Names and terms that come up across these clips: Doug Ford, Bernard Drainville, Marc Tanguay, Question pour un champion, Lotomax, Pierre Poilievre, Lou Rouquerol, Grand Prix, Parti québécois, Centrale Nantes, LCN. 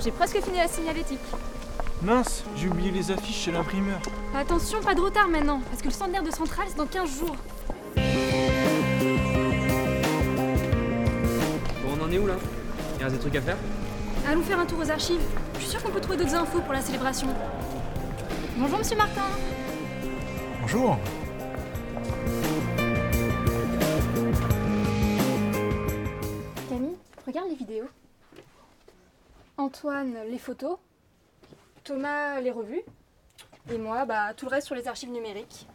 J'ai presque fini la signalétique. Mince, j'ai oublié les affiches chez l'imprimeur. Attention, pas de retard maintenant, parce que le centenaire de Centrale, c'est dans 15 jours. Bon, on en est où là? Il reste des trucs à faire? Allons faire un tour aux archives. Je suis sûre qu'on peut trouver d'autres infos pour la célébration. Bonjour, monsieur Martin. Bonjour. Camille, regarde les vidéos. Antoine, les photos. Thomas, les revues. Et moi, bah, tout le reste sur les archives numériques.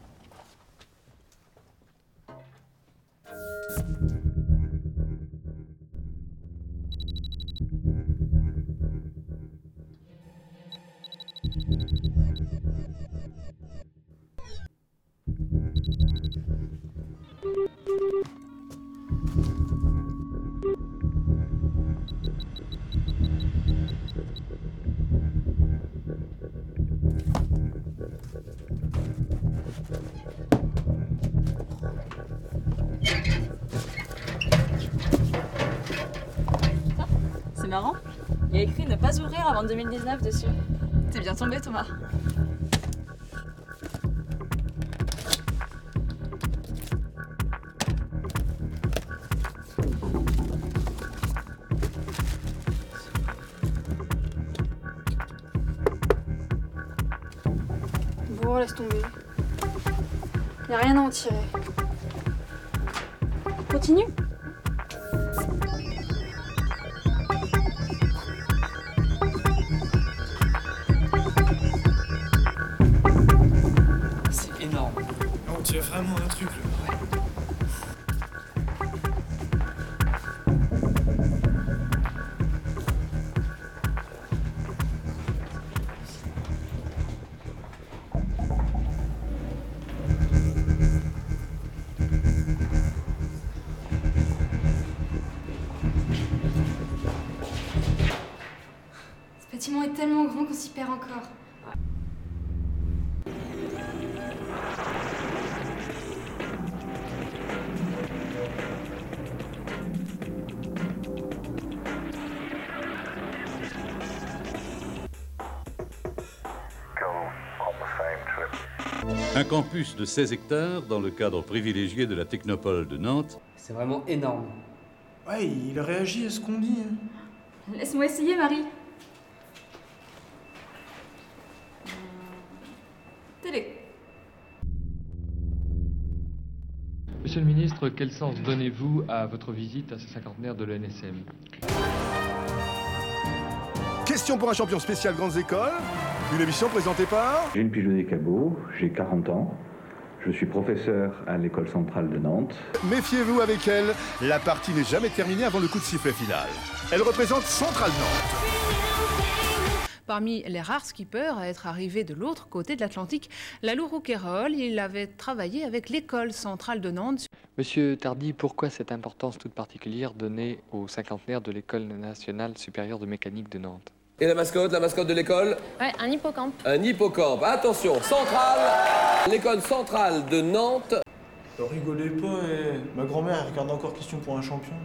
C'est marrant, il y a écrit ne pas ouvrir avant 2019 dessus. T'es bien tombé, Thomas. Bon, laisse tomber. Y'a rien à en tirer. Continue. C'est énorme. On tire vraiment un truc, le vrai. Ce bâtiment est tellement grand qu'on s'y perd encore. Un campus de 16 hectares dans le cadre privilégié de la technopole de Nantes. C'est vraiment énorme. Ouais, il réagit à ce qu'on dit. Laisse-moi essayer, Marie. Monsieur le ministre, quel sens donnez-vous à votre visite à ce cinquantenaire de l'ENSM? Question pour un champion spécial Grandes Écoles, une émission présentée par... Gilles Pigeonnet-Cabot, j'ai 40 ans, je suis professeur à l'école centrale de Nantes. Méfiez-vous avec elle, la partie n'est jamais terminée avant le coup de sifflet final. Elle représente Centrale Nantes. Parmi les rares skippers à être arrivés de l'autre côté de l'Atlantique, la Lou Rouquerol, il avait travaillé avec l'école centrale de Nantes. Monsieur Tardy, pourquoi cette importance toute particulière donnée au cinquantenaire de l'école nationale supérieure de mécanique de Nantes? Et la mascotte de l'école? Ouais, un hippocampe. Un hippocampe, attention, centrale, l'école centrale de Nantes. Ne rigolez pas, ma grand-mère regarde encore Question pour un champion.